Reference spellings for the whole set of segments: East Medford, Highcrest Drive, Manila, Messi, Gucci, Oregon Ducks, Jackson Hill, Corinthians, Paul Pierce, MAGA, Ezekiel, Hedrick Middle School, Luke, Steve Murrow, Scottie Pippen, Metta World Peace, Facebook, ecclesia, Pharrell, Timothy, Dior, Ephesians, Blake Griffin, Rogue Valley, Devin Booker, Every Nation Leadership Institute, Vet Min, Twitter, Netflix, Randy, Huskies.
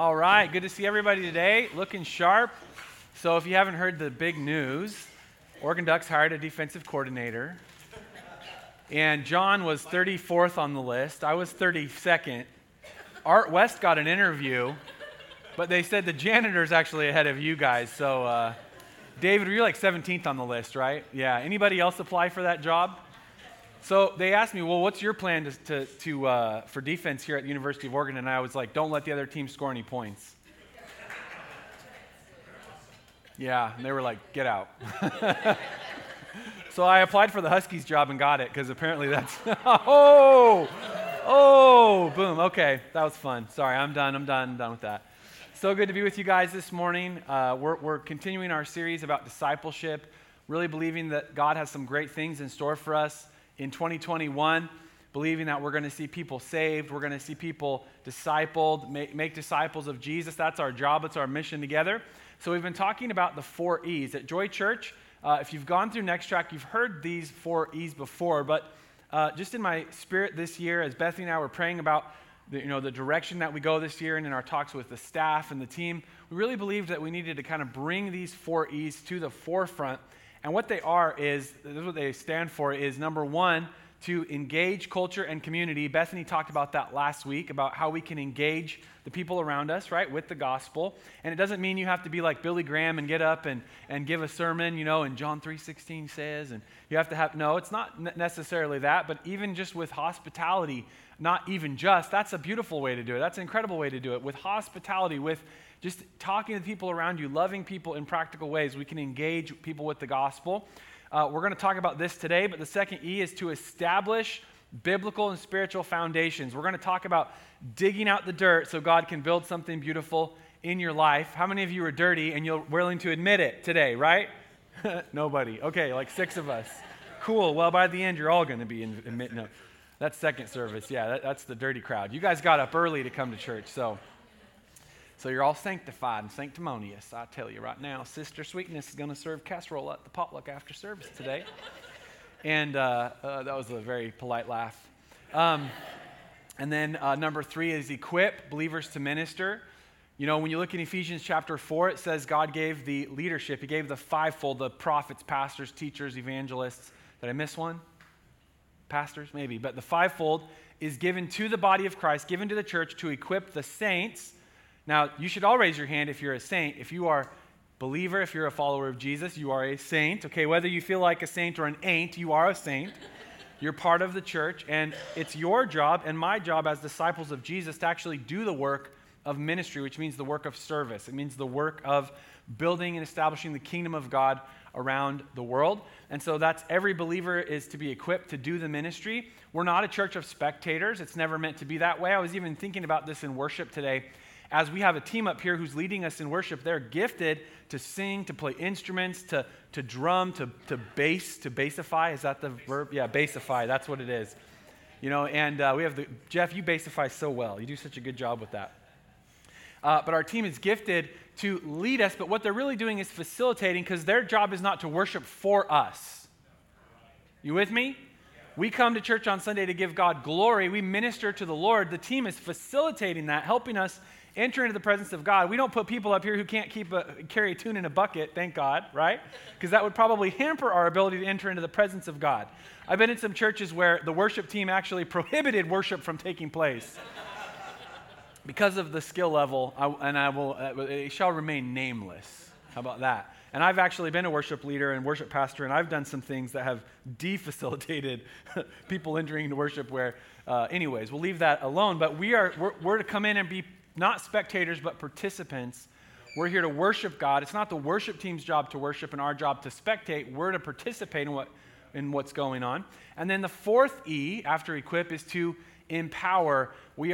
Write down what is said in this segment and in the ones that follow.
All right, good to see everybody today, looking sharp. So if you haven't heard the big news, Oregon Ducks hired a defensive coordinator, and John was 34th on the list. I was 32nd. Art West got an interview, but they said the janitor's actually ahead of you guys. So David, you're like 17th on the list, right? Yeah, anybody else apply for that job? So they asked me, well, what's your plan for defense here at the University of Oregon? And I was like, don't let the other team score any points. Yeah, and they were like, get out. So I applied for the Huskies job and got it, because apparently that's, boom, okay, that was fun. Sorry, I'm done with that. So good to be with you guys this morning. We're continuing our series about discipleship, really believing that God has some great things in store for us in 2021, believing that we're going to see people saved, we're going to see people discipled, make disciples of Jesus. That's our job, it's our mission together. So we've been talking about the 4 E's. At Joy Church, if you've gone through Next Track, you've heard these 4 E's before, but just in my spirit this year, as Bethany and I were praying about the direction that we go this year and in our talks with the staff and the team, we really believed that we needed to kind of bring these 4 E's to the forefront. And what they are is, this is what they stand for, is number one, to engage culture and community. Bethany talked about that last week, about how we can engage the people around us, right, with the gospel. And it doesn't mean you have to be like Billy Graham and get up and give a sermon, and John 3:16 says, and you have to have, no, it's not necessarily that, but even just with hospitality, not even just, that's a beautiful way to do it. That's an incredible way to do it. With hospitality, with just talking to people around you, loving people in practical ways, we can engage people with the gospel. We're going to talk about this today, but the second E is to establish biblical and spiritual foundations. We're going to talk about digging out the dirt so God can build something beautiful in your life. How many of you are dirty and you're willing to admit it today, right? Nobody. Okay, like 6 of us. Cool. Well, by the end, you're all going to be admitting it. That's second service. Yeah, that's the dirty crowd. You guys got up early to come to church, So you're all sanctified and sanctimonious, I tell you right now. Sister Sweetness is going to serve casserole at the potluck after service today. And that was a very polite laugh. And then number 3 is equip believers to minister. When you look in Ephesians chapter 4, it says God gave the leadership. He gave the fivefold, the prophets, pastors, teachers, evangelists. Did I miss one? Pastors, maybe. But the fivefold is given to the body of Christ, given to the church to equip the saints. Now, you should all raise your hand if you're a saint. If you are a believer, if you're a follower of Jesus, you are a saint. Okay, whether you feel like a saint or an ain't, you are a saint. You're part of the church, and it's your job and my job as disciples of Jesus to actually do the work of ministry, which means the work of service. It means the work of building and establishing the kingdom of God around the world. And so that's every believer is to be equipped to do the ministry. We're not a church of spectators. It's never meant to be that way. I was even thinking about this in worship today. As we have a team up here who's leading us in worship, they're gifted to sing, to play instruments, to drum, to bass, to bassify. Is that the verb? Yeah, bassify. That's what it is. We have Jeff, you bassify so well. You do such a good job with that. But our team is gifted to lead us, but what they're really doing is facilitating, because their job is not to worship for us. You with me? We come to church on Sunday to give God glory. We minister to the Lord. The team is facilitating that, helping us enter into the presence of God. We don't put people up here who can't carry a tune in a bucket, thank God, right? Because that would probably hamper our ability to enter into the presence of God. I've been in some churches where the worship team actually prohibited worship from taking place because of the skill level, it shall remain nameless. How about that? And I've actually been a worship leader and worship pastor, and I've done some things that have de-facilitated people entering into worship where, anyways, we'll leave that alone. But we're to come in and be not spectators but participants. We're here to worship God. It's not the worship team's job to worship and our job to spectate. We're to participate in what's going on. And then the 4th E after equip is to empower. We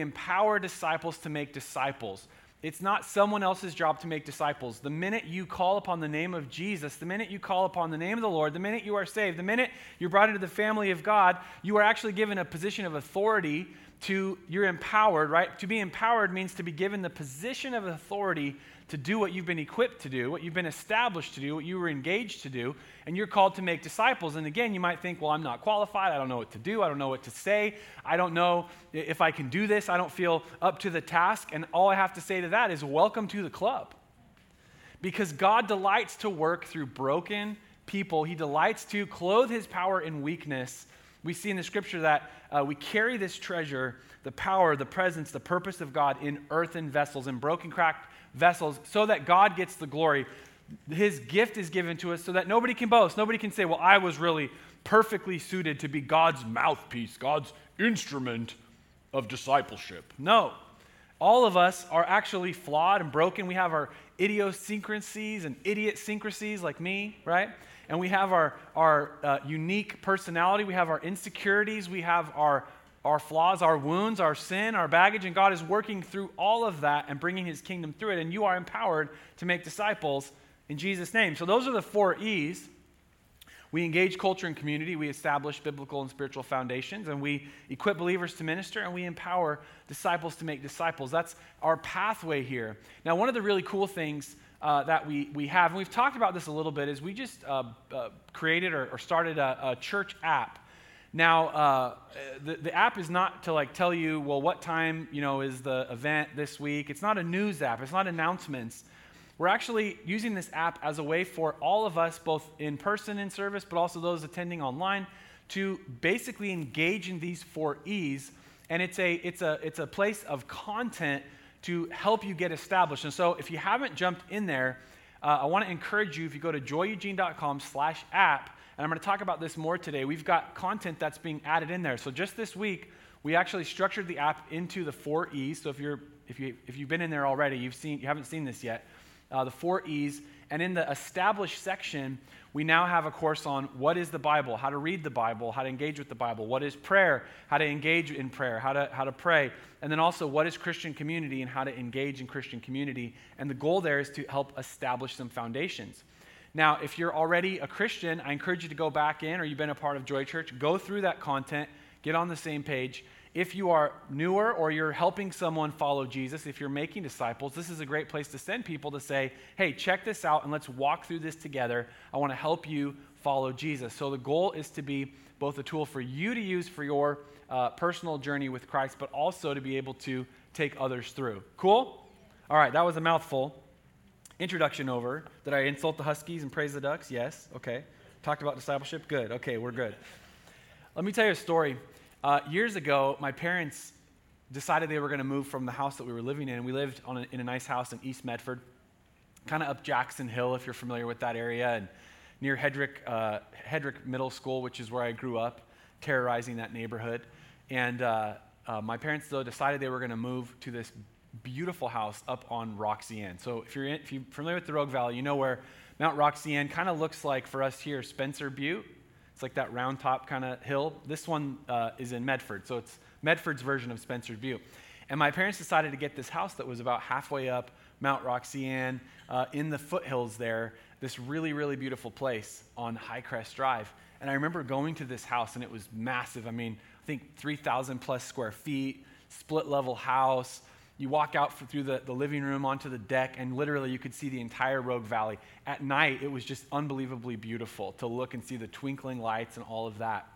empower disciples to make disciples. It's not someone else's job to make disciples. The minute you call upon the name of Jesus, the minute you call upon the name of the Lord, the minute you are saved, the minute you're brought into the family of God, you are actually given a position of authority you're empowered, right? To be empowered means to be given the position of authority to do what you've been equipped to do, what you've been established to do, what you were engaged to do, and you're called to make disciples. And again, you might think, well, I'm not qualified. I don't know what to do. I don't know what to say. I don't know if I can do this. I don't feel up to the task. And all I have to say to that is welcome to the club. Because God delights to work through broken people. He delights to clothe his power in weakness. We see in the scripture that we carry this treasure, the power, the presence, the purpose of God in earthen vessels, in broken, cracked vessels, so that God gets the glory. His gift is given to us so that nobody can boast. Nobody can say, well, I was really perfectly suited to be God's mouthpiece, God's instrument of discipleship. No. All of us are actually flawed and broken. We have our idiosyncrasies and idiotsyncrasies like me, right? And we have our unique personality. We have our insecurities. We have our flaws, our wounds, our sin, our baggage. And God is working through all of that and bringing his kingdom through it. And you are empowered to make disciples in Jesus' name. So those are the four E's. We engage culture and community, we establish biblical and spiritual foundations, and we equip believers to minister, and we empower disciples to make disciples. That's our pathway here. Now, one of the really cool things that we have, and we've talked about this a little bit, is we just created or started a church app. Now, the app is not to like tell you, well, what time is the event this week. It's not a news app. It's not announcements. We're actually using this app as a way for all of us, both in person in service, but also those attending online, to basically engage in these four E's. And it's a place of content to help you get established. And so if you haven't jumped in there, I want to encourage you, if you go to joyeugene.com/app, and I'm going to talk about this more today, we've got content that's being added in there. So just this week, we actually structured the app into the four E's. So if you've been in there already, you haven't seen this yet. The four E's, and in the established section, we now have a course on what is the Bible, how to read the Bible, how to engage with the Bible, what is prayer, how to engage in prayer, how to pray, and then also what is Christian community and how to engage in Christian community, and the goal there is to help establish some foundations. Now, if you're already a Christian, I encourage you to go back in, or you've been a part of Joy Church, go through that content, get on the same page. If you are newer or you're helping someone follow Jesus, if you're making disciples, this is a great place to send people to say, hey, check this out and let's walk through this together. I want to help you follow Jesus. So the goal is to be both a tool for you to use for your personal journey with Christ, but also to be able to take others through. Cool? All right, that was a mouthful. Introduction over. Did I insult the Huskies and praise the Ducks? Yes. Okay. Talked about discipleship? Good. Okay, we're good. Let me tell you a story. Years ago, my parents decided they were going to move from the house that we were living in. We lived in a nice house in East Medford, kind of up Jackson Hill, if you're familiar with that area, and near Hedrick Middle School, which is where I grew up, terrorizing that neighborhood. And my parents, though, decided they were going to move to this beautiful house up on Roxy Ann. So if you're familiar with the Rogue Valley, you know where Mount Roxy Ann kind of looks like for us here, Spencer Butte. It's like that round top kind of hill. This one is in Medford, so it's Medford's version of Spencer Butte. And my parents decided to get this house that was about halfway up Mount Roxy Ann, in the foothills there, this really, really beautiful place on Highcrest Drive. And I remember going to this house, and it was massive. I mean, I think 3,000 plus square feet, split-level house. You walk out through the living room onto the deck, and literally you could see the entire Rogue Valley. At night, it was just unbelievably beautiful to look and see the twinkling lights and all of that.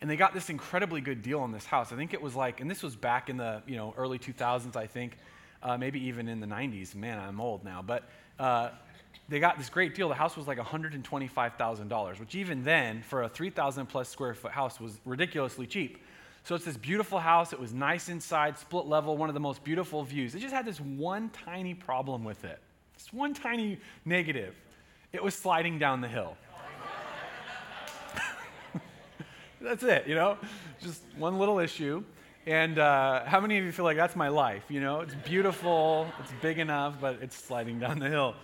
And they got this incredibly good deal on this house. I think it was like, and this was back in the early 2000s, I think, maybe even in the 90s. Man, I'm old now. But they got this great deal. The house was like $125,000, which even then, for a 3,000 plus square foot house, was ridiculously cheap. So it's this beautiful house. It was nice inside, split level, one of the most beautiful views. It just had this one tiny problem with it. Just one tiny negative. It was sliding down the hill. That's it, Just one little issue. And how many of you feel like that's my life, It's beautiful, it's big enough, but it's sliding down the hill.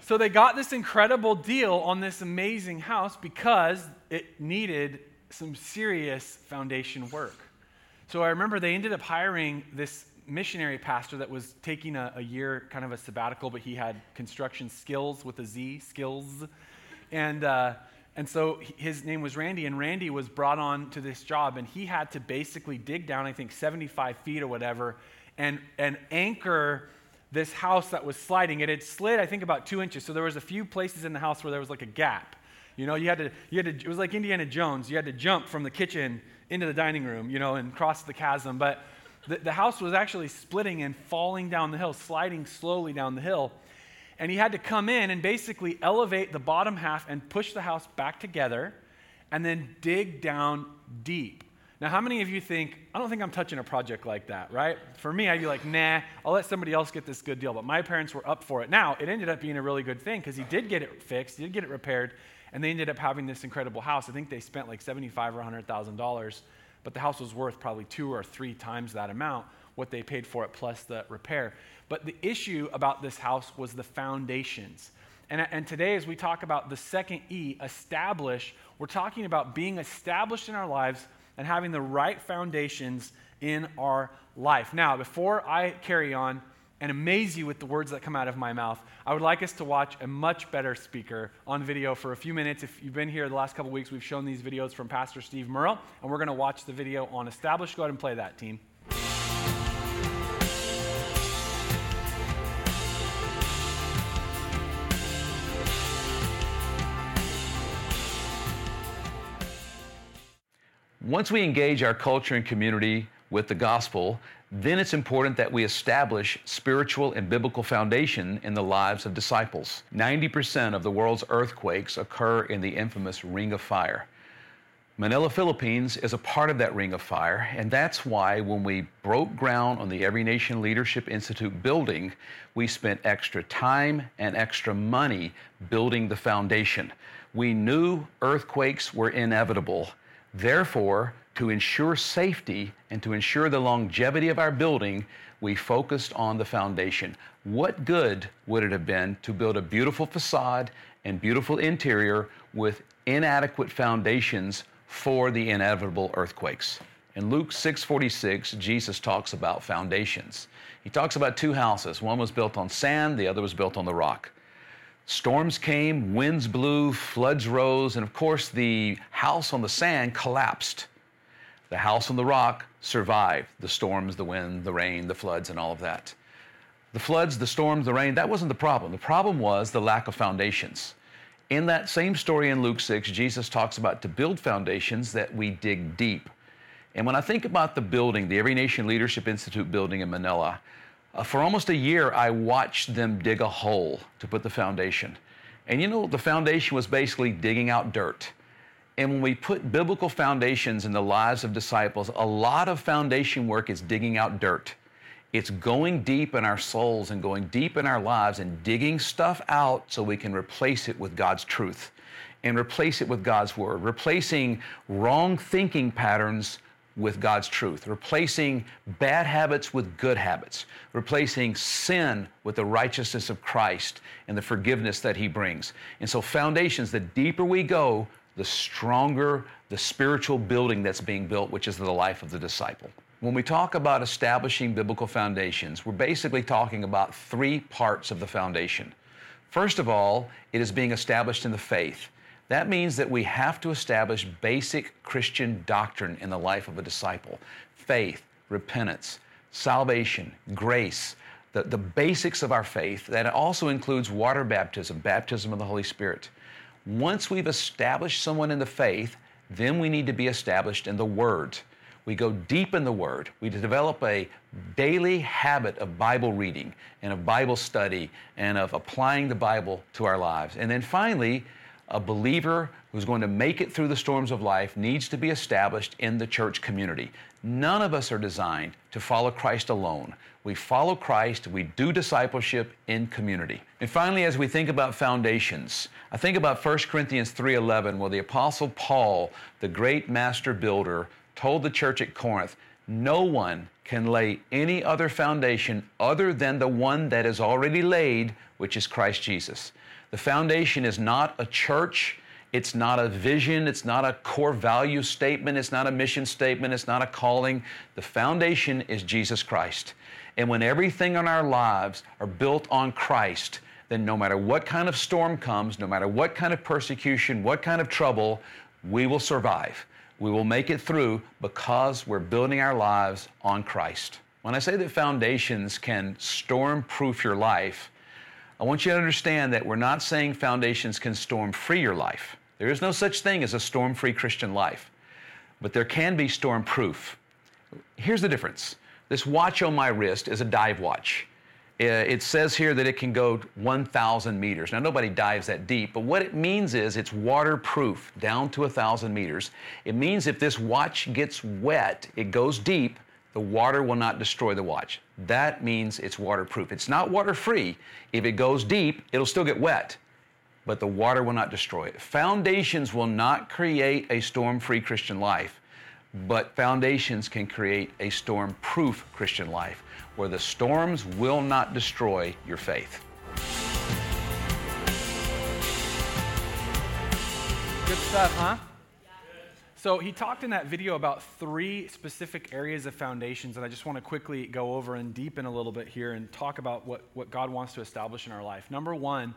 So they got this incredible deal on this amazing house because it needed some serious foundation work. So I remember they ended up hiring this missionary pastor that was taking a year, kind of a sabbatical, but he had construction skills with a Z, skills. And And so his name was Randy, and Randy was brought on to this job, and he had to basically dig down, I think, 75 feet or whatever, and anchor this house that was sliding. It had slid, I think, about 2 inches. So there was a few places in the house where there was like a gap. You know, you had to. It was like Indiana Jones. You had to jump from the kitchen into the dining room, you know, and cross the chasm. But the house was actually splitting and falling down the hill, sliding slowly down the hill. And he had to come in and basically elevate the bottom half and push the house back together and then dig down deep. Now, how many of you think, I don't think I'm touching a project like that, right? For me, I'd be like, nah, I'll let somebody else get this good deal. But my parents were up for it. Now, it ended up being a really good thing because he did get it fixed, he did get it repaired, and they ended up having this incredible house. I think they spent like $75,000 or $100,000, but the house was worth probably 2 or 3 times that amount, what they paid for it plus the repair. But the issue about this house was the foundations. And today, as we talk about the second E, establish, we're talking about being established in our lives and having the right foundations in our life. Now, before I carry on and amaze you with the words that come out of my mouth, I would like us to watch a much better speaker on video for a few minutes. If you've been here the last couple weeks, we've shown these videos from Pastor Steve Murrow, and we're going to watch the video on Establish. Go ahead and play that, team. Once we engage our culture and community with the gospel, then it's important that we establish spiritual and biblical foundation in the lives of disciples. 90% of the world's earthquakes occur in the infamous Ring of Fire. Manila, Philippines is a part of that Ring of Fire, and that's why when we broke ground on the Every Nation Leadership Institute building, we spent extra time and extra money building the foundation. We knew earthquakes were inevitable. Therefore, to ensure safety and to ensure the longevity of our building, we focused on the foundation. What good would it have been to build a beautiful facade and beautiful interior with inadequate foundations for the inevitable earthquakes? In Luke 6:46, Jesus talks about foundations. He talks about 2 houses. One was built on sand, the other was built on the rock. Storms came, winds blew, floods rose, and of course the house on the sand collapsed. The house on the rock survived the storms, the wind, the rain, the floods, and all of that. The floods, the storms, the rain, that wasn't the problem. The problem was the lack of foundations. In that same story in Luke 6, Jesus talks about to build foundations that we dig deep. And when I think about the building, the Every Nation Leadership Institute building in Manila, for almost a year, I watched them dig a hole to put the foundation. And you know, the foundation was basically digging out dirt. And when we put biblical foundations in the lives of disciples, a lot of foundation work is digging out dirt. It's going deep in our souls and going deep in our lives and digging stuff out so we can replace it with God's truth and replace it with God's word, replacing wrong thinking patterns with God's truth, replacing bad habits with good habits, replacing sin with the righteousness of Christ and the forgiveness that He brings. And so foundations, the deeper we go, the stronger the spiritual building that's being built, which is the life of the disciple. When we talk about establishing biblical foundations, we're basically talking about 3 parts of the foundation. First of all, it is being established in the faith. That means that we have to establish basic Christian doctrine in the life of a disciple. Faith, repentance, salvation, grace, the basics of our faith. That also includes water baptism, baptism of the Holy Spirit. Once we've established someone in the faith, then we need to be established in the Word. We go deep in the Word. We develop a daily habit of Bible reading and of Bible study and of applying the Bible to our lives. And then finally, a believer who's going to make it through the storms of life needs to be established in the church community. None of us are designed to follow Christ alone. We follow Christ, we do discipleship in community. And finally, as we think about foundations, I think about 1 Corinthians 3:11, where the Apostle Paul, the great master builder, told the church at Corinth, no one can lay any other foundation other than the one that is already laid, which is Christ Jesus. The foundation is not a church, it's not a vision, it's not a core value statement, it's not a mission statement, it's not a calling. The foundation is Jesus Christ. And when everything in our lives are built on Christ, then no matter what kind of storm comes, no matter what kind of persecution, what kind of trouble, we will survive. We will make it through because we're building our lives on Christ. When I say that foundations can storm-proof your life, I want you to understand that we're not saying foundations can storm-free your life. There is no such thing as a storm-free Christian life, but there can be storm-proof. Here's the difference. This watch on my wrist is a dive watch. It says here that it can go 1,000 meters. Now, nobody dives that deep, but what it means is it's waterproof down to 1,000 meters. It means if this watch gets wet, it goes deep, the water will not destroy the watch. That means it's waterproof. It's not water-free. If it goes deep, it'll still get wet, but the water will not destroy it. Foundations will not create a storm-free Christian life, but foundations can create a storm-proof Christian life where the storms will not destroy your faith. Good stuff, huh? So he talked in that video about three specific areas of foundations, and I just want to quickly go over and deepen a little bit here and talk about what God wants to establish in our life. Number one,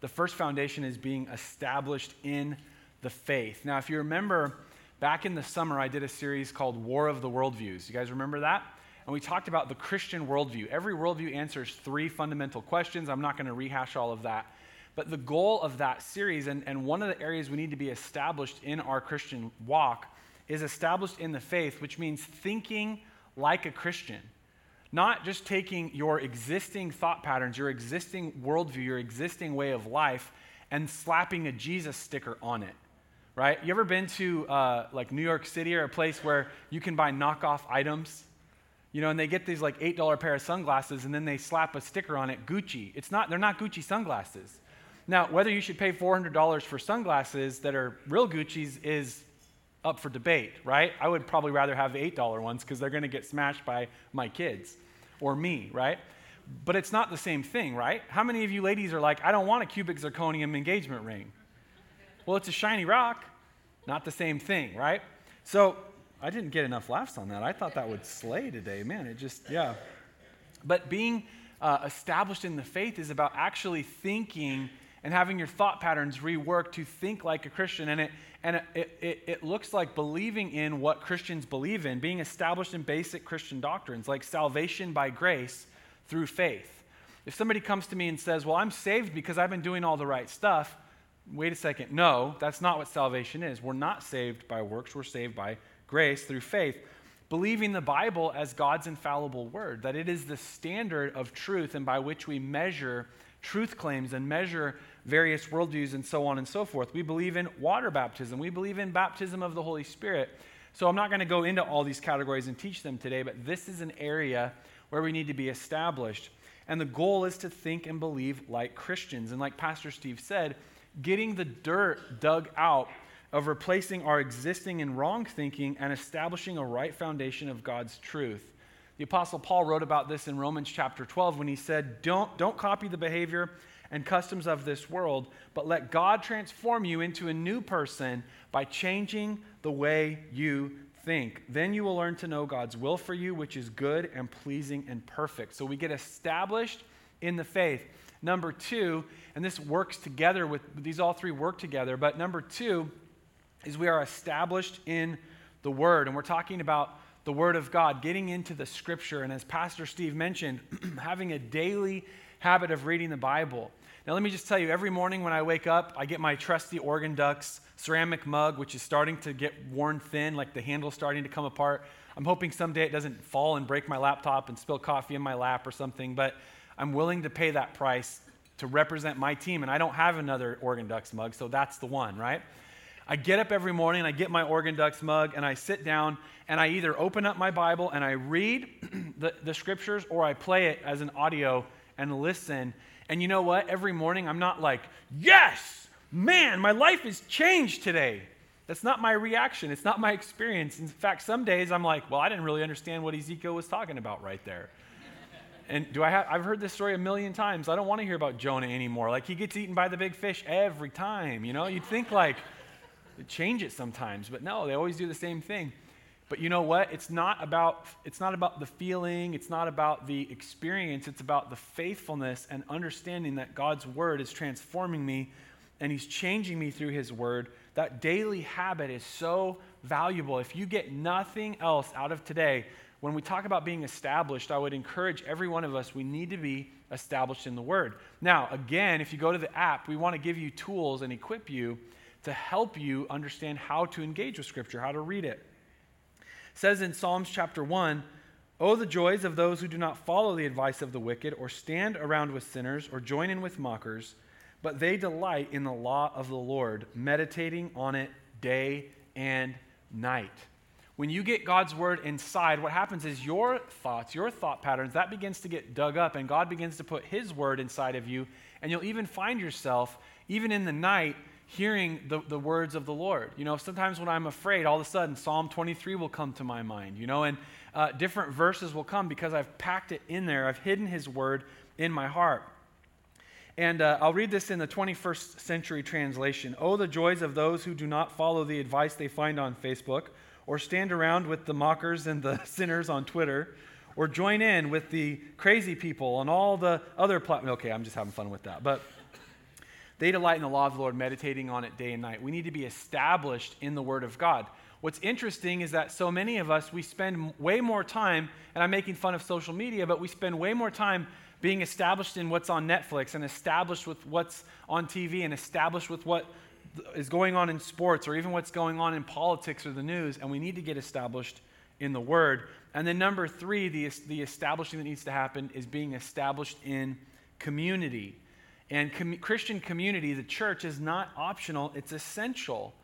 the first foundation is being established in the faith. Now, if you remember, back in the summer, I did a series called War of the Worldviews. You guys remember that? And we talked about the Christian worldview. Every worldview answers three fundamental questions. I'm not going to rehash all of that. But the goal of that series, and one of the areas we need to be established in our Christian walk, is established in the faith, which means thinking like a Christian. Not just taking your existing thought patterns, your existing worldview, your existing way of life, and slapping a Jesus sticker on it. Right? You ever been to like New York City or a place where you can buy knockoff items? You know, and they get these like $8 pair of sunglasses and then they slap a sticker on it, Gucci. They're not Gucci sunglasses. Now, whether you should pay $400 for sunglasses that are real Gucci's is up for debate, right? I would probably rather have $8 ones because they're going to get smashed by my kids or me, right? But it's not the same thing, right? How many of you ladies are like, I don't want a cubic zirconium engagement ring? Well, it's a shiny rock, not the same thing, right? So I didn't get enough laughs on that. I thought that would slay today. Man, it just, yeah. But being established in the faith is about actually thinking and having your thought patterns reworked to think like a Christian. And it looks like believing in what Christians believe in, being established in basic Christian doctrines like salvation by grace through faith. If somebody comes to me and says, well, I'm saved because I've been doing all the right stuff, wait a second. No, that's not what salvation is. We're not saved by works. We're saved by grace through faith, believing the Bible as God's infallible word, that it is the standard of truth and by which we measure truth claims and measure various worldviews and so on and so forth. We believe in water baptism. We believe in baptism of the Holy Spirit. So I'm not going to go into all these categories and teach them today, but this is an area where we need to be established. And the goal is to think and believe like Christians. And like Pastor Steve said, getting the dirt dug out of replacing our existing and wrong thinking and establishing a right foundation of God's truth. The Apostle Paul wrote about this in Romans chapter 12 when he said, don't copy the behavior and customs of this world, but let God transform you into a new person by changing the way you think. Then you will learn to know God's will for you, which is good and pleasing and perfect. So we get established in the faith. Number two, and this works together with, these all three work together, but number two is we are established in the Word. And we're talking about the Word of God, getting into the Scripture. And as Pastor Steve mentioned, having a daily habit of reading the Bible. Now, let me just tell you, every morning when I wake up, I get my trusty Oregon Ducks ceramic mug, which is starting to get worn thin, like the handle's starting to come apart. I'm hoping someday it doesn't fall and break my laptop and spill coffee in my lap or something, but I'm willing to pay that price to represent my team, and I don't have another Oregon Ducks mug, so that's the one, right? I get up every morning, I get my Oregon Ducks mug, and I sit down, and I either open up my Bible and I read the scriptures, or I play it as an audio and listen. And you know what? Every morning, I'm not like, yes, man, my life is changed today. That's not my reaction. It's not my experience. In fact, some days I'm like, well, I didn't really understand what Ezekiel was talking about right there. And I've heard this story a million times. I don't want to hear about Jonah anymore. Like, he gets eaten by the big fish every time, you know? You'd think, like, they change it sometimes, but no, they always do the same thing. But you know what? It's not about the feeling, it's not about the experience, it's about the faithfulness and understanding that God's word is transforming me and he's changing me through his word. That daily habit is so valuable. If you get nothing else out of today, when we talk about being established, I would encourage every one of us, we need to be established in the word. Now, again, if you go to the app, we want to give you tools and equip you to help you understand how to engage with Scripture, how to read it. It says in Psalms chapter 1, "Oh, the joys of those who do not follow the advice of the wicked, or stand around with sinners, or join in with mockers, but they delight in the law of the Lord, meditating on it day and night." When you get God's word inside, what happens is your thoughts, your thought patterns, that begins to get dug up, and God begins to put his word inside of you, and you'll even find yourself, even in the night, hearing the words of the Lord. You know, sometimes when I'm afraid, all of a sudden, Psalm 23 will come to my mind, you know, and different verses will come because I've packed it in there. I've hidden his word in my heart. And I'll read this in the 21st century translation. "Oh, the joys of those who do not follow the advice they find on Facebook, or stand around with the mockers and the sinners on Twitter, or join in with the crazy people on all the other platforms." Okay, I'm just having fun with that, but... "They delight in the law of the Lord, meditating on it day and night." We need to be established in the Word of God. What's interesting is that so many of us, we spend way more time, and I'm making fun of social media, but we spend way more time being established in what's on Netflix, and established with what's on TV, and established with what is going on in sports, or even what's going on in politics or the news, and we need to get established in the Word. And then number three, the establishing that needs to happen is being established in community. And Christian community, the church, is not optional, it's essential.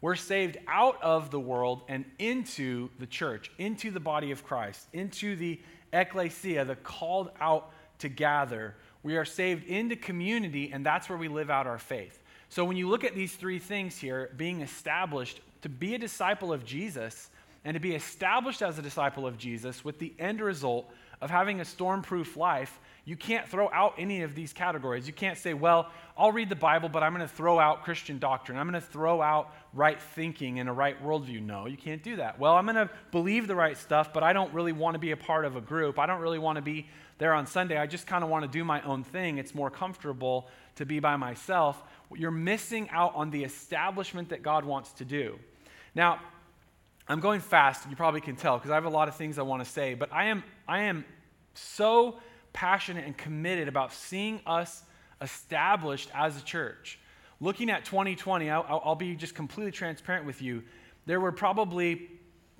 We're saved out of the world and into the church, into the body of Christ, into the ecclesia, the called out to gather. We are saved into community, and that's where we live out our faith. So when you look at these three things here, being established, to be a disciple of Jesus, and to be established as a disciple of Jesus with the end result of having a storm-proof life, you can't throw out any of these categories. You can't say, well, I'll read the Bible, but I'm going to throw out Christian doctrine. I'm going to throw out right thinking and a right worldview. No, you can't do that. Well, I'm going to believe the right stuff, but I don't really want to be a part of a group. I don't really want to be there on Sunday. I just kind of want to do my own thing. It's more comfortable to be by myself. You're missing out on the establishment that God wants to do. Now, I'm going fast, you probably can tell, because I have a lot of things I want to say, but I am so passionate and committed about seeing us established as a church. Looking at 2020, I'll be just completely transparent with you. There were probably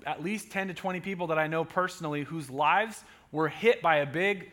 at least 10 to 20 people that I know personally whose lives were hit by a big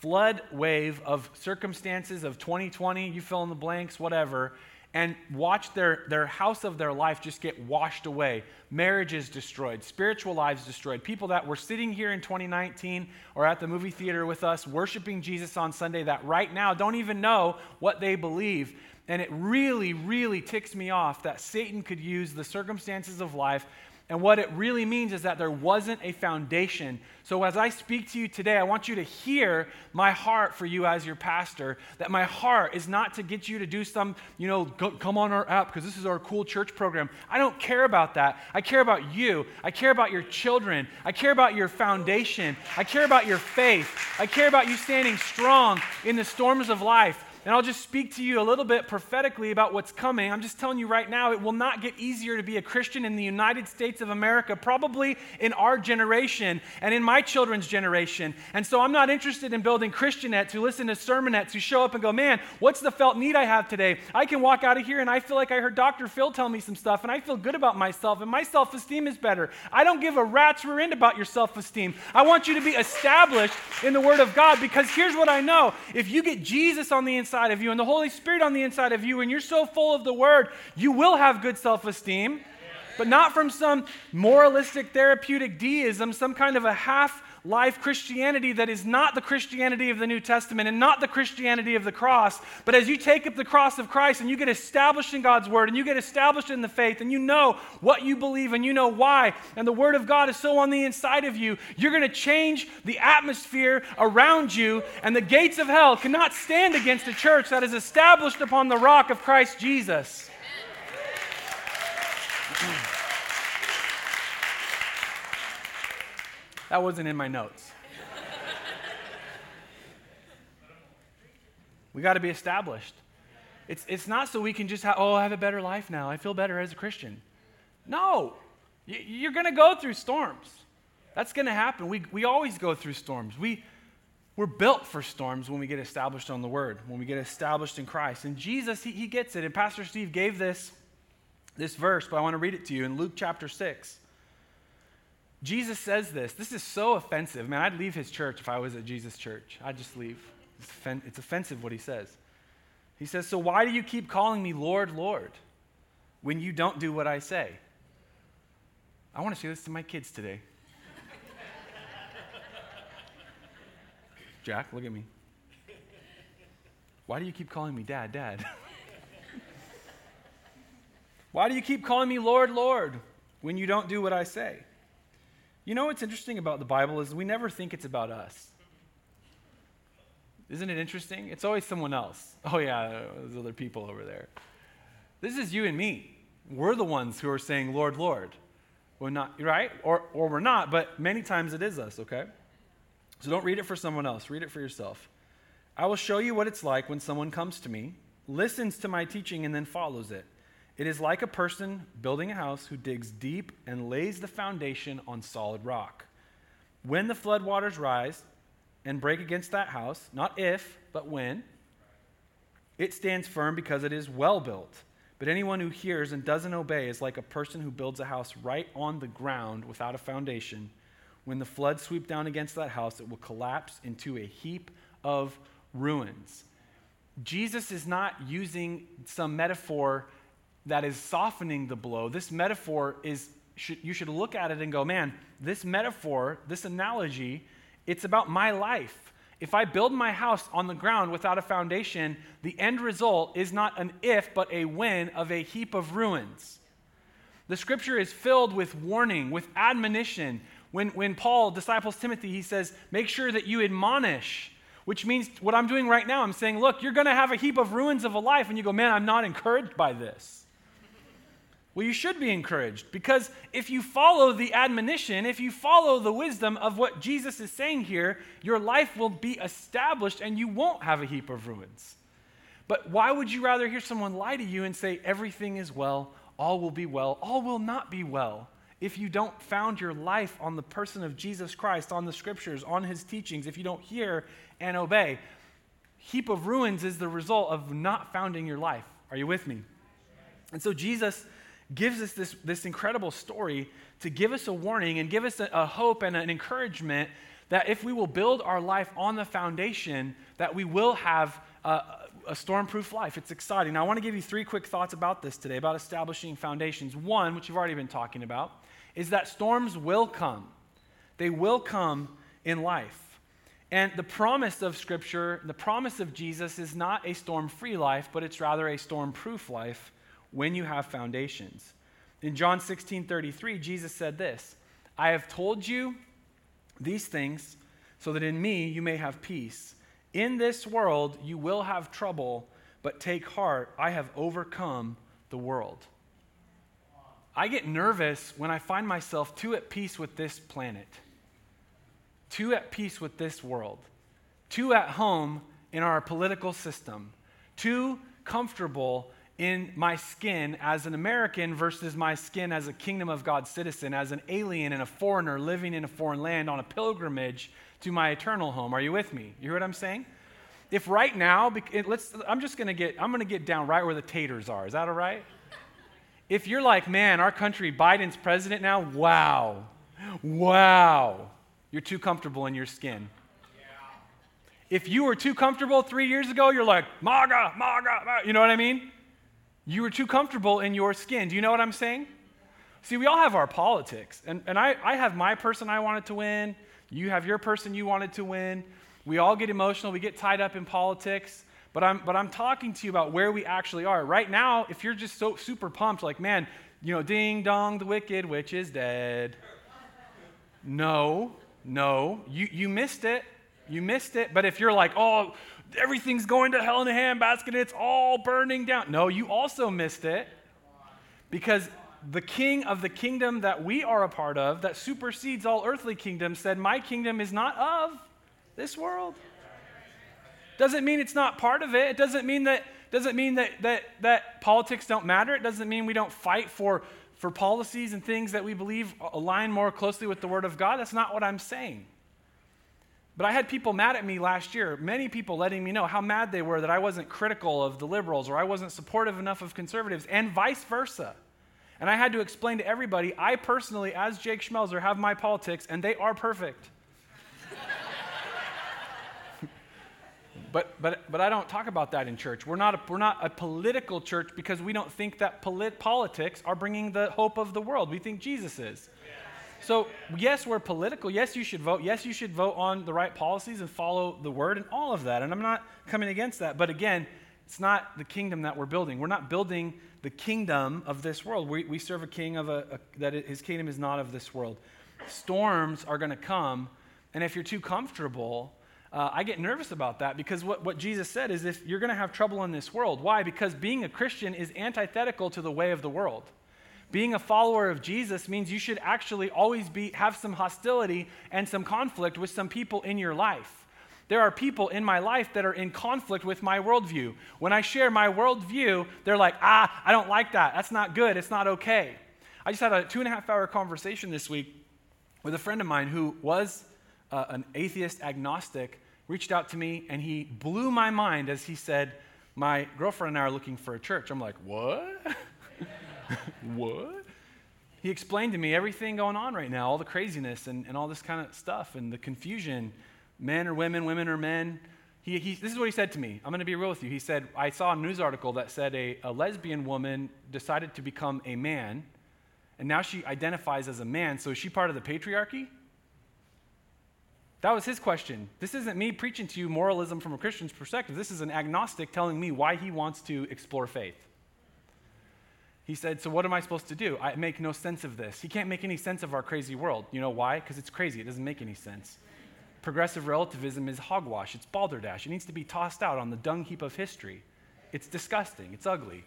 flood wave of circumstances of 2020, you fill in the blanks, whatever, and watched their house of their life just get washed away. Marriages destroyed, spiritual lives destroyed. People that were sitting here in 2019 or at the movie theater with us worshiping Jesus on Sunday that right now don't even know what they believe. And it really, really ticks me off that Satan could use the circumstances of life. And what it really means is that there wasn't a foundation. So as I speak to you today, I want you to hear my heart for you as your pastor, that my heart is not to get you to do some, you know, come on our app because this is our cool church program. I don't care about that. I care about you. I care about your children. I care about your foundation. I care about your faith. I care about you standing strong in the storms of life. And I'll just speak to you a little bit prophetically about what's coming. I'm just telling you right now, it will not get easier to be a Christian in the United States of America, probably in our generation and in my children's generation. And so I'm not interested in building Christianettes who listen to sermonettes who show up and go, man, what's the felt need I have today? I can walk out of here and I feel like I heard Dr. Phil tell me some stuff and I feel good about myself and my self-esteem is better. I don't give a rat's rear end about your self-esteem. I want you to be established in the Word of God because here's what I know. If you get Jesus on the inside of you and the Holy Spirit on the inside of you and you're so full of the Word, you will have good self-esteem, but not from some moralistic therapeutic deism, some kind of a half-life Christianity that is not the Christianity of the New Testament and not the Christianity of the cross. But as you take up the cross of Christ and you get established in God's Word and you get established in the faith and you know what you believe and you know why, and the Word of God is so on the inside of you, you're going to change the atmosphere around you, and the gates of hell cannot stand against a church that is established upon the rock of Christ Jesus. That wasn't in my notes. We got to be established. It's not so we can just I have a better life now. I feel better as a Christian. No, you're going to go through storms. That's going to happen. We always go through storms. We're built for storms when we get established on the Word, when we get established in Christ. And Jesus, he gets it. And Pastor Steve gave this verse, but I want to read it to you in Luke chapter 6. Jesus says this. This is so offensive. Man, I'd leave his church if I was at Jesus' church. I'd just leave. It's offensive what he says. He says, "So why do you keep calling me Lord, Lord, when you don't do what I say?" I want to say this to my kids today. Jack, look at me. Why do you keep calling me Dad, Dad? Why do you keep calling me Lord, Lord, when you don't do what I say? You know what's interesting about the Bible is we never think it's about us. Isn't it interesting? It's always someone else. Oh yeah, there's other people over there. This is you and me. We're the ones who are saying, Lord, Lord. We're not, right? Or we're not, but many times it is us, okay? So don't read it for someone else. Read it for yourself. "I will show you what it's like when someone comes to me, listens to my teaching, and then follows it. It is like a person building a house who digs deep and lays the foundation on solid rock. When the flood waters rise and break against that house, not if, but when, it stands firm because it is well built. But anyone who hears and doesn't obey is like a person who builds a house right on the ground without a foundation. When the floods sweep down against that house, it will collapse into a heap of ruins." Jesus is not using some metaphor that is softening the blow. This metaphor you should look at it and go, man, this metaphor, this analogy, it's about my life. If I build my house on the ground without a foundation, the end result is not an if, but a when of a heap of ruins. The scripture is filled with warning, with admonition. When Paul disciples Timothy, he says, make sure that you admonish, which means what I'm doing right now, I'm saying, look, you're going to have a heap of ruins of a life, and you go, man, I'm not encouraged by this. Well, you should be encouraged, because if you follow the admonition, if you follow the wisdom of what Jesus is saying here, your life will be established and you won't have a heap of ruins. But why would you rather hear someone lie to you and say everything is well, all will be well, all will not be well, if you don't found your life on the person of Jesus Christ, on the scriptures, on his teachings, if you don't hear and obey? Heap of ruins is the result of not founding your life. Are you with me? And so Jesus gives us this incredible story to give us a warning and give us a hope and an encouragement that if we will build our life on the foundation, that we will have a storm-proof life. It's exciting. Now, I want to give you three quick thoughts about this today, about establishing foundations. One, which you've already been talking about, is that storms will come. They will come in life. And the promise of Scripture, the promise of Jesus, is not a storm-free life, but it's rather a storm-proof life when you have foundations. In John 16:33, Jesus said this, "I have told you these things so that in me you may have peace. In this world you will have trouble, but take heart, I have overcome the world." I get nervous when I find myself too at peace with this planet, too at peace with this world, too at home in our political system, too comfortable in my skin as an American versus my skin as a kingdom of God citizen, as an alien and a foreigner living in a foreign land on a pilgrimage to my eternal home. Are you with me? You hear what I'm saying? If right now, I'm going to get down right where the taters are. Is that all right? If you're like, man, our country, Biden's president now, wow, you're too comfortable in your skin. Yeah. If you were too comfortable 3 years ago, you're like, MAGA, MAGA, MAGA, you know what I mean? You were too comfortable in your skin. Do you know what I'm saying? See, we all have our politics. And I have my person I wanted to win. You have your person you wanted to win. We all get emotional. We get tied up in politics. But I'm talking to you about where we actually are. Right now, if you're just so super pumped, like, man, you know, ding dong, the wicked witch is dead. No. You missed it. You missed it. But if you're like, oh, everything's going to hell in a handbasket, it's all burning down. No, you also missed it. Because the king of the kingdom that we are a part of, that supersedes all earthly kingdoms, said, my kingdom is not of this world. Doesn't mean it's not part of it. It doesn't mean that politics don't matter. It doesn't mean we don't fight for policies and things that we believe align more closely with the Word of God. That's not what I'm saying. But I had people mad at me last year, many people letting me know how mad they were that I wasn't critical of the liberals or I wasn't supportive enough of conservatives, and vice versa. And I had to explain to everybody, I personally, as Jake Schmelzer, have my politics, and they are perfect. But I don't talk about that in church. We're not a political church because we don't think that politics are bringing the hope of the world. We think Jesus is. Yes. So yes, we're political. Yes, you should vote. Yes, you should vote on the right policies and follow the Word and all of that. And I'm not coming against that. But again, it's not the kingdom that we're building. We're not building the kingdom of this world. We serve a king of that his kingdom is not of this world. Storms are going to come, and if you're too comfortable. I get nervous about that because what Jesus said is if you're going to have trouble in this world. Why? Because being a Christian is antithetical to the way of the world. Being a follower of Jesus means you should actually always have some hostility and some conflict with some people in your life. There are people in my life that are in conflict with my worldview. When I share my worldview, they're like, I don't like that. That's not good. It's not okay. I just had a 2.5-hour conversation this week with a friend of mine who was an atheist agnostic, reached out to me, and he blew my mind as he said, my girlfriend and I are looking for a church. I'm like, what? What? He explained to me everything going on right now, all the craziness and all this kind of stuff and the confusion, men or women, women or men. This is what he said to me. I'm going to be real with you. He said, I saw a news article that said a lesbian woman decided to become a man, and now she identifies as a man, so is she part of the patriarchy? That was his question. This isn't me preaching to you moralism from a Christian's perspective. This is an agnostic telling me why he wants to explore faith. He said, so what am I supposed to do? I make no sense of this. He can't make any sense of our crazy world. You know why? Because it's crazy. It doesn't make any sense. Progressive relativism is hogwash. It's balderdash. It needs to be tossed out on the dung heap of history. It's disgusting. It's ugly.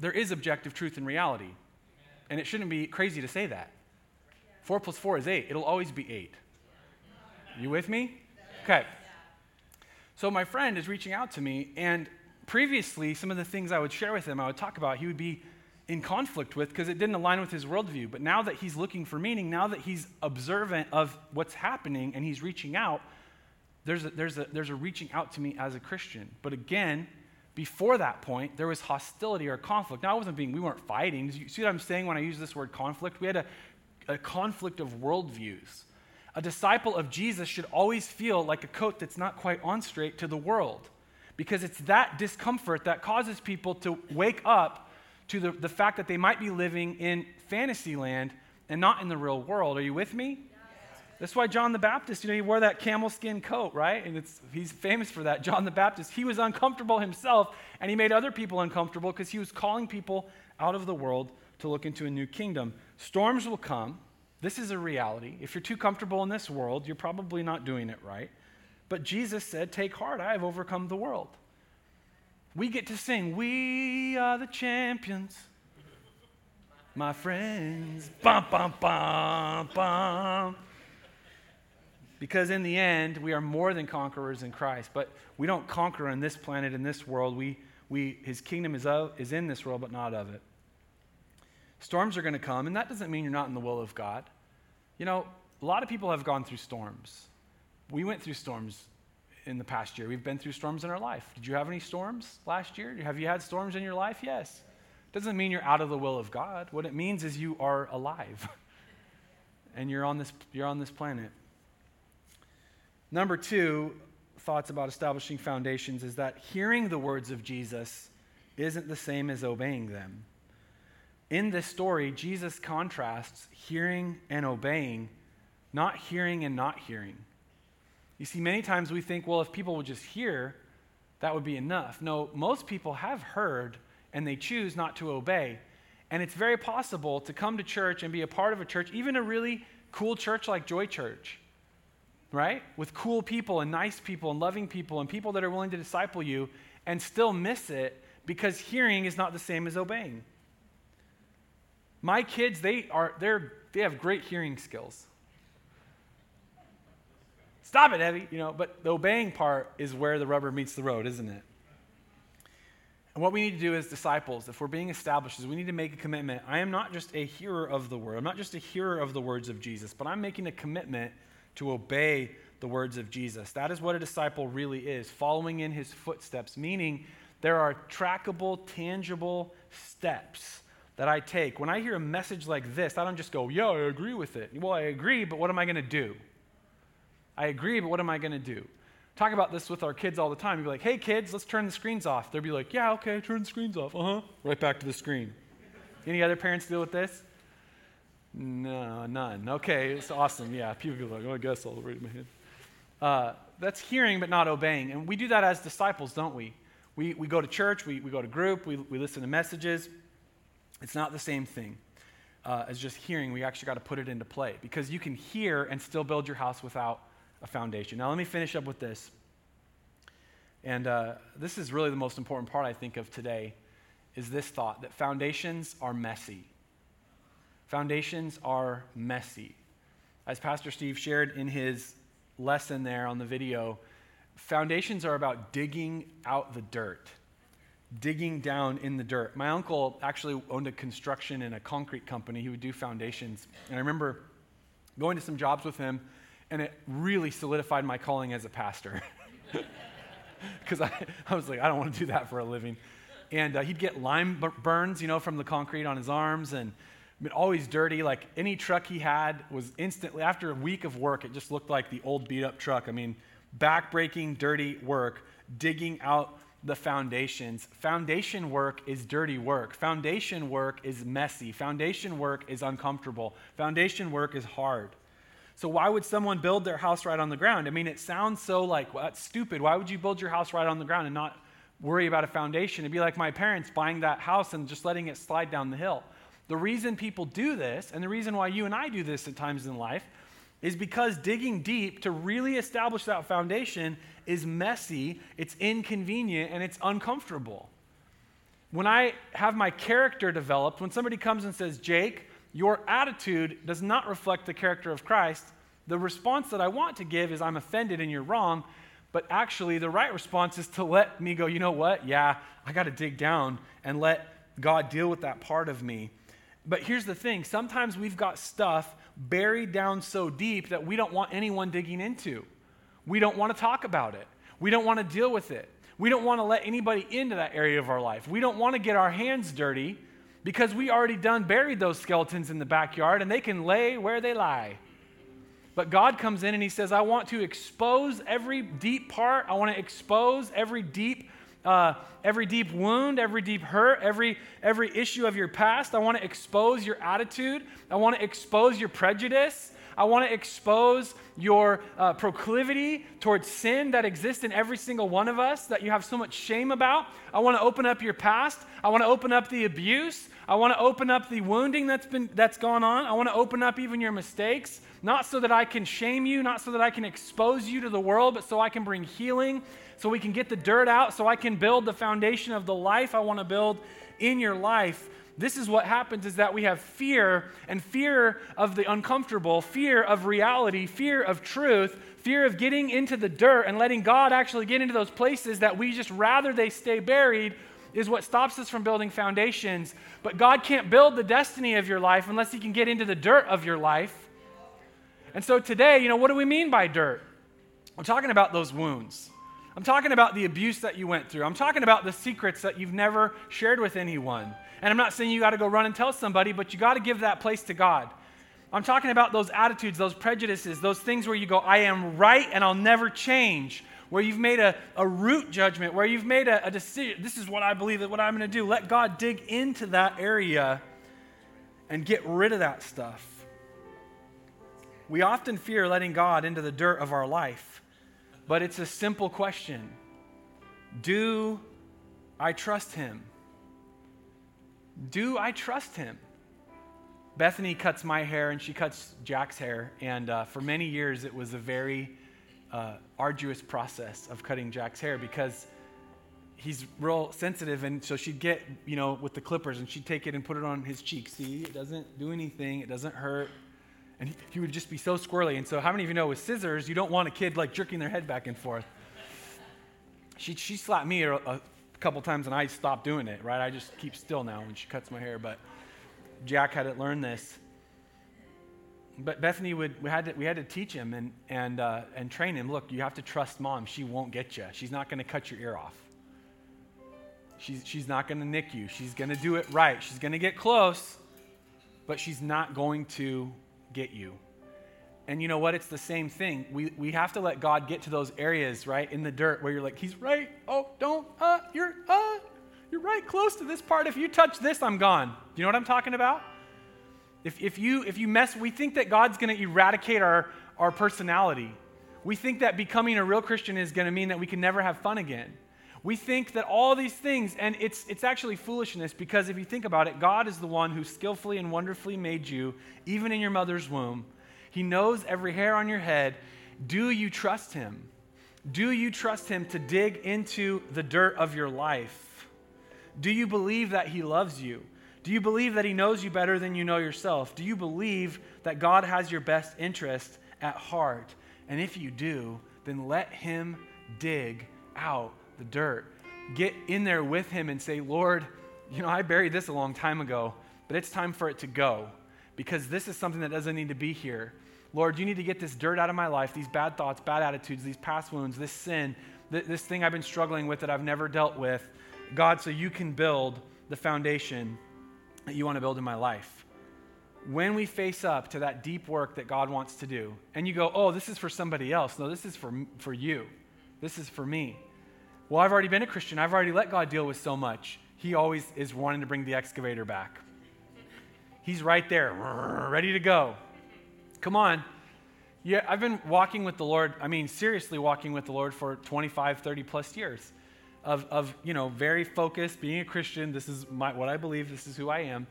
There is objective truth in reality, and it shouldn't be crazy to say that. 4 + 4 is 8. It'll always be 8. You with me? Okay. So my friend is reaching out to me, and previously, some of the things I would share with him, I would talk about, he would be in conflict with because it didn't align with his worldview. But now that he's looking for meaning, now that he's observant of what's happening and he's reaching out, there's a reaching out to me as a Christian. But again, before that point, there was hostility or conflict. Now, we weren't fighting. You see what I'm saying when I use this word conflict? We had a conflict of worldviews. A disciple of Jesus should always feel like a coat that's not quite on straight to the world, because it's that discomfort that causes people to wake up to the fact that they might be living in fantasy land and not in the real world. Are you with me? Yeah. That's why John the Baptist, he wore that camel skin coat, right? And he's famous for that. John the Baptist, he was uncomfortable himself, and he made other people uncomfortable because he was calling people out of the world to look into a new kingdom. Storms will come. This is a reality. If you're too comfortable in this world, you're probably not doing it right. But Jesus said, take heart, I have overcome the world. We get to sing, we are the champions, my friends. Bum, bum, bum, bum. Because in the end, we are more than conquerors in Christ. But we don't conquer on this planet, in this world. His kingdom is in this world, but not of it. Storms are going to come, and that doesn't mean you're not in the will of God. A lot of people have gone through storms. We went through storms in the past year. We've been through storms in our life. Did you have any storms last year? Have you had storms in your life? Yes. Doesn't mean you're out of the will of God. What it means is you are alive, and you're on this planet. Number 2, thoughts about establishing foundations is that hearing the words of Jesus isn't the same as obeying them. In this story, Jesus contrasts hearing and obeying, not hearing and not hearing. You see, many times we think, well, if people would just hear, that would be enough. No, most people have heard and they choose not to obey. And it's very possible to come to church and be a part of a church, even a really cool church like Joy Church, right? With cool people and nice people and loving people and people that are willing to disciple you, and still miss it because hearing is not the same as obeying. My kids, they have great hearing skills. Stop it, Evie, but the obeying part is where the rubber meets the road, isn't it? And what we need to do as disciples, if we're being established, is we need to make a commitment. I am not just a hearer of the word. I'm not just a hearer of the words of Jesus, but I'm making a commitment to obey the words of Jesus. That is what a disciple really is, following in his footsteps, meaning there are trackable, tangible steps that I take. When I hear a message like this, I don't just go, I agree with it. Well, I agree, but what am I going to do? I agree, but what am I going to do? Talk about this with our kids all the time. You'd be like, hey, kids, let's turn the screens off. They'll be like, yeah, okay, turn the screens off. Right back to the screen. Any other parents deal with this? No, none. Okay, it's awesome. Yeah, people are like, I guess I'll read my head. That's hearing but not obeying. And we do that as disciples, don't we? We go to church, we go to group, we listen to messages. It's not the same thing as just hearing. We actually got to put it into play because you can hear and still build your house without a foundation. Now, let me finish up with this. And this is really the most important part, I think, of today is this thought that foundations are messy. Foundations are messy. As Pastor Steve shared in his lesson there on the video, foundations are about digging out the dirt, digging down in the dirt. My uncle actually owned a construction and a concrete company. He would do foundations. And I remember going to some jobs with him, and it really solidified my calling as a pastor because I was like, I don't want to do that for a living. And he'd get lime burns, from the concrete on his arms, and always dirty. Like any truck he had was instantly, after a week of work, it just looked like the old beat-up truck. I mean, backbreaking, dirty work, digging out the foundations. Foundation work is dirty work. Foundation work is messy. Foundation work is uncomfortable. Foundation work is hard. So why would someone build their house right on the ground? I mean, it sounds so like, well, that's stupid. Why would you build your house right on the ground and not worry about a foundation? It'd be like my parents buying that house and just letting it slide down the hill. The reason people do this, and the reason why you and I do this at times in life, is because digging deep to really establish that foundation is messy, it's inconvenient, and it's uncomfortable. When I have my character developed, when somebody comes and says, Jake, your attitude does not reflect the character of Christ. The response that I want to give is I'm offended and you're wrong, but actually the right response is to let me go, you know what? Yeah, I got to dig down and let God deal with that part of me. But here's the thing. Sometimes we've got stuff buried down so deep that we don't want anyone digging into. We don't want to talk about it. We don't want to deal with it. We don't want to let anybody into that area of our life. We don't want to get our hands dirty because we already done buried those skeletons in the backyard and they can lay where they lie. But God comes in and he says, I want to expose every deep part. I want to expose every deep wound, every deep hurt, every issue of your past. I want to expose your attitude. I want to expose your prejudice. I want to expose your proclivity towards sin that exists in every single one of us that you have so much shame about. I want to open up your past. I want to open up the abuse. I want to open up the wounding that's gone on. I want to open up even your mistakes, not so that I can shame you, not so that I can expose you to the world, but so I can bring healing, so we can get the dirt out, so I can build the foundation of the life I want to build in your life. This is what happens is that we have fear, and fear of the uncomfortable, fear of reality, fear of truth, fear of getting into the dirt and letting God actually get into those places that we just rather they stay buried is what stops us from building foundations. But God can't build the destiny of your life unless he can get into the dirt of your life. And so today, what do we mean by dirt? I'm talking about those wounds. I'm talking about the abuse that you went through. I'm talking about the secrets that you've never shared with anyone. And I'm not saying you got to go run and tell somebody, but you got to give that place to God. I'm talking about those attitudes, those prejudices, those things where you go, I am right and I'll never change, where you've made a root judgment, where you've made a decision. This is what I believe, what I'm going to do. Let God dig into that area and get rid of that stuff. We often fear letting God into the dirt of our life, but it's a simple question. Do I trust him? Do I trust him? Bethany cuts my hair and she cuts Jack's hair. And for many years, it was a very arduous process of cutting Jack's hair because he's real sensitive, and so she'd get, you know, with the clippers, and she'd take it and put it on his cheek. See, it doesn't do anything. It doesn't hurt. And he would just be so squirrely. And so how many of you know with scissors, you don't want a kid like jerking their head back and forth. She slapped me a couple times, and I stopped doing it, right? I just keep still now when she cuts my hair. But Jack hadn't learned this. But Bethany we had to teach him and train him. Look, you have to trust Mom. She won't get you. She's not going to cut your ear off. She's not going to nick you. She's going to do it right. She's going to get close, but she's not going to get you. And you know what? It's the same thing. We have to let God get to those areas, right, in the dirt where you're like, he's right. Oh, don't. You're right close to this part. If you touch this, I'm gone. You know what I'm talking about? If you mess, we think that God's going to eradicate our personality. We think that becoming a real Christian is going to mean that we can never have fun again. We think that all these things, and it's actually foolishness, because if you think about it, God is the one who skillfully and wonderfully made you, even in your mother's womb. He knows every hair on your head. Do you trust him? Do you trust him to dig into the dirt of your life? Do you believe that he loves you? Do you believe that he knows you better than you know yourself? Do you believe that God has your best interest at heart? And if you do, then let him dig out the dirt. Get in there with him and say, Lord, you know, I buried this a long time ago, but it's time for it to go, because this is something that doesn't need to be here. Lord, you need to get this dirt out of my life, these bad thoughts, bad attitudes, these past wounds, this sin, this thing I've been struggling with that I've never dealt with. God, so you can build the foundation that you want to build in my life. When we face up to that deep work that God wants to do, and you go, oh, this is for somebody else. No, this is for you. This is for me. Well, I've already been a Christian. I've already let God deal with so much. He always is wanting to bring the excavator back. He's right there, ready to go. Come on. Yeah, I've been walking with the Lord. I mean, seriously walking with the Lord for 25, 30 plus years. Of you know, very focused, being a Christian. This is what I believe. This is who I am.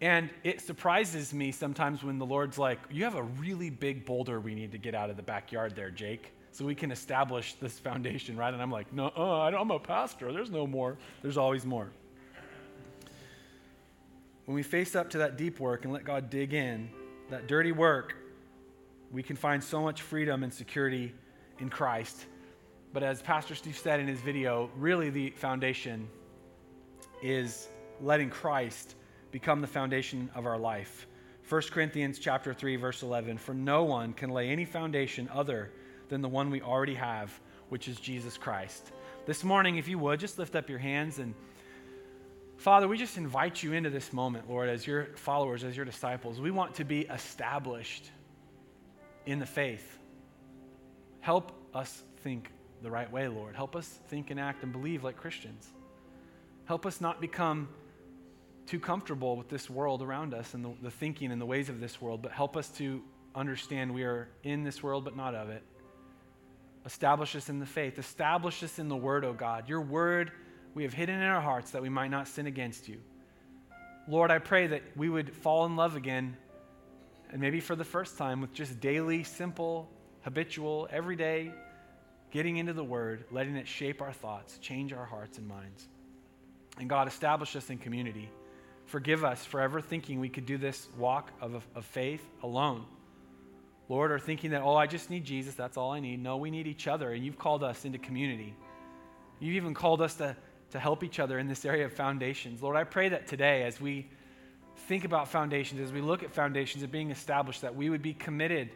And it surprises me sometimes when the Lord's like, you have a really big boulder we need to get out of the backyard there, Jake, so we can establish this foundation, right? And I'm like, no, I'm a pastor. There's no more. There's always more. When we face up to that deep work and let God dig in, that dirty work, we can find so much freedom and security in Christ. But as Pastor Steve said in his video, really the foundation is letting Christ become the foundation of our life. 1 Corinthians chapter 3, verse 11, for no one can lay any foundation other than the one we already have, which is Jesus Christ. This morning, if you would, just lift up your hands, and Father, we just invite you into this moment, Lord, as your followers, as your disciples. We want to be established in the faith. Help us think the right way, Lord. Help us think and act and believe like Christians. Help us not become too comfortable with this world around us and the thinking and the ways of this world, but help us to understand we are in this world but not of it. Establish us in the faith. Establish us in the word, O God. Your word we have hidden in our hearts that we might not sin against you. Lord, I pray that we would fall in love again, and maybe for the first time, with just daily, simple, habitual, everyday getting into the word, letting it shape our thoughts, change our hearts and minds. And God, establish us in community. Forgive us for ever thinking we could do this walk of faith alone, Lord, or thinking that, I just need Jesus, that's all I need. No, we need each other, and you've called us into community. You've even called us to help each other in this area of foundations. Lord, I pray that today, as we think about foundations, as we look at foundations and being established, that we would be committed,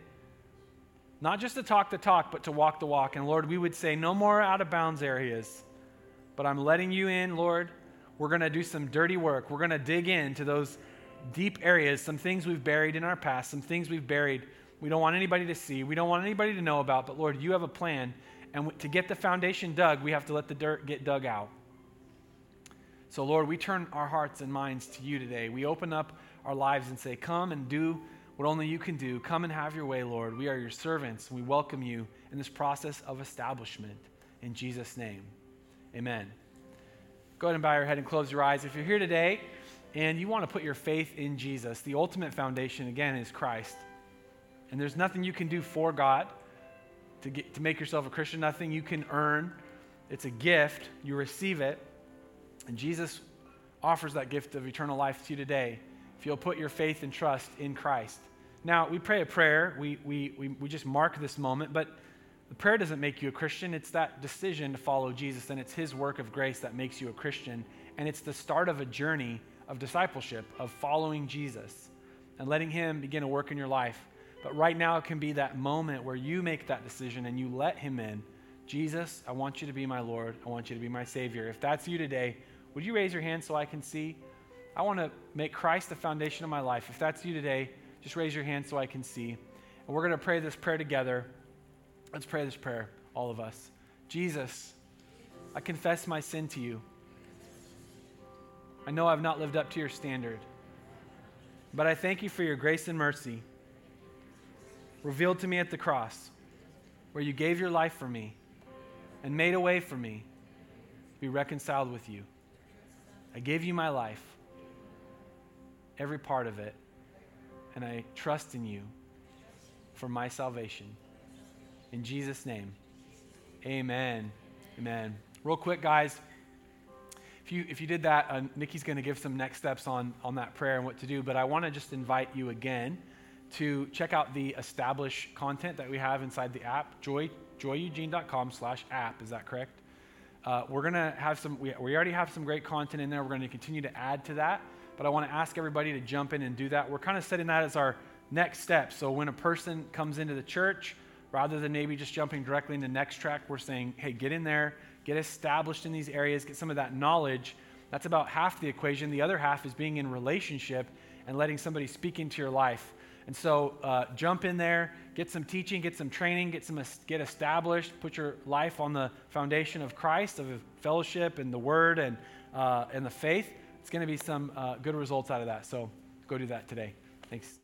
not just to talk the talk, but to walk the walk. And Lord, we would say no more out of bounds areas, but I'm letting you in, Lord. We're going to do some dirty work. We're going to dig into those deep areas, some things we've buried in our past, some things we've buried we don't want anybody to see, we don't want anybody to know about. But Lord, you have a plan. And to get the foundation dug, we have to let the dirt get dug out. So Lord, we turn our hearts and minds to you today. We open up our lives and say, come and do what only you can do. Come and have your way, Lord. We are your servants. We welcome you in this process of establishment. In Jesus' name, amen. Go ahead and bow your head and close your eyes. If you're here today and you want to put your faith in Jesus, the ultimate foundation, again, is Christ. And there's nothing you can do for God to make yourself a Christian, nothing you can earn. It's a gift. You receive it. And Jesus offers that gift of eternal life to you today if you'll put your faith and trust in Christ. Now, we pray a prayer. We just mark this moment, but the prayer doesn't make you a Christian. It's that decision to follow Jesus, and it's his work of grace that makes you a Christian. And it's the start of a journey of discipleship, of following Jesus and letting him begin to work in your life. But right now it can be that moment where you make that decision and you let him in. Jesus, I want you to be my Lord. I want you to be my Savior. If that's you today, would you raise your hand so I can see? I want to make Christ the foundation of my life. If that's you today, just raise your hand so I can see. And we're going to pray this prayer together. Let's pray this prayer, all of us. Jesus, I confess my sin to you. I know I've not lived up to your standard, but I thank you for your grace and mercy revealed to me at the cross, where you gave your life for me and made a way for me to be reconciled with you. I gave you my life, every part of it, and I trust in you for my salvation. In Jesus' name, amen. Amen. Real quick, guys, if you did that, Nikki's going to give some next steps on that prayer and what to do, but I want to just invite you again to check out the Establish content that we have inside the app, joyeugene.com/app. Is that correct? We're going to have we already have some great content in there. We're going to continue to add to that, but I want to ask everybody to jump in and do that. We're kind of setting that as our next step. So when a person comes into the church, rather than maybe just jumping directly into Next Track, we're saying, hey, get in there, get established in these areas, get some of that knowledge. That's about half the equation. The other half is being in relationship and letting somebody speak into your life. And so jump in there, get some teaching, get some training, get established, put your life on the foundation of Christ, of fellowship and the word and the faith. It's going to be some good results out of that. So go do that today. Thanks.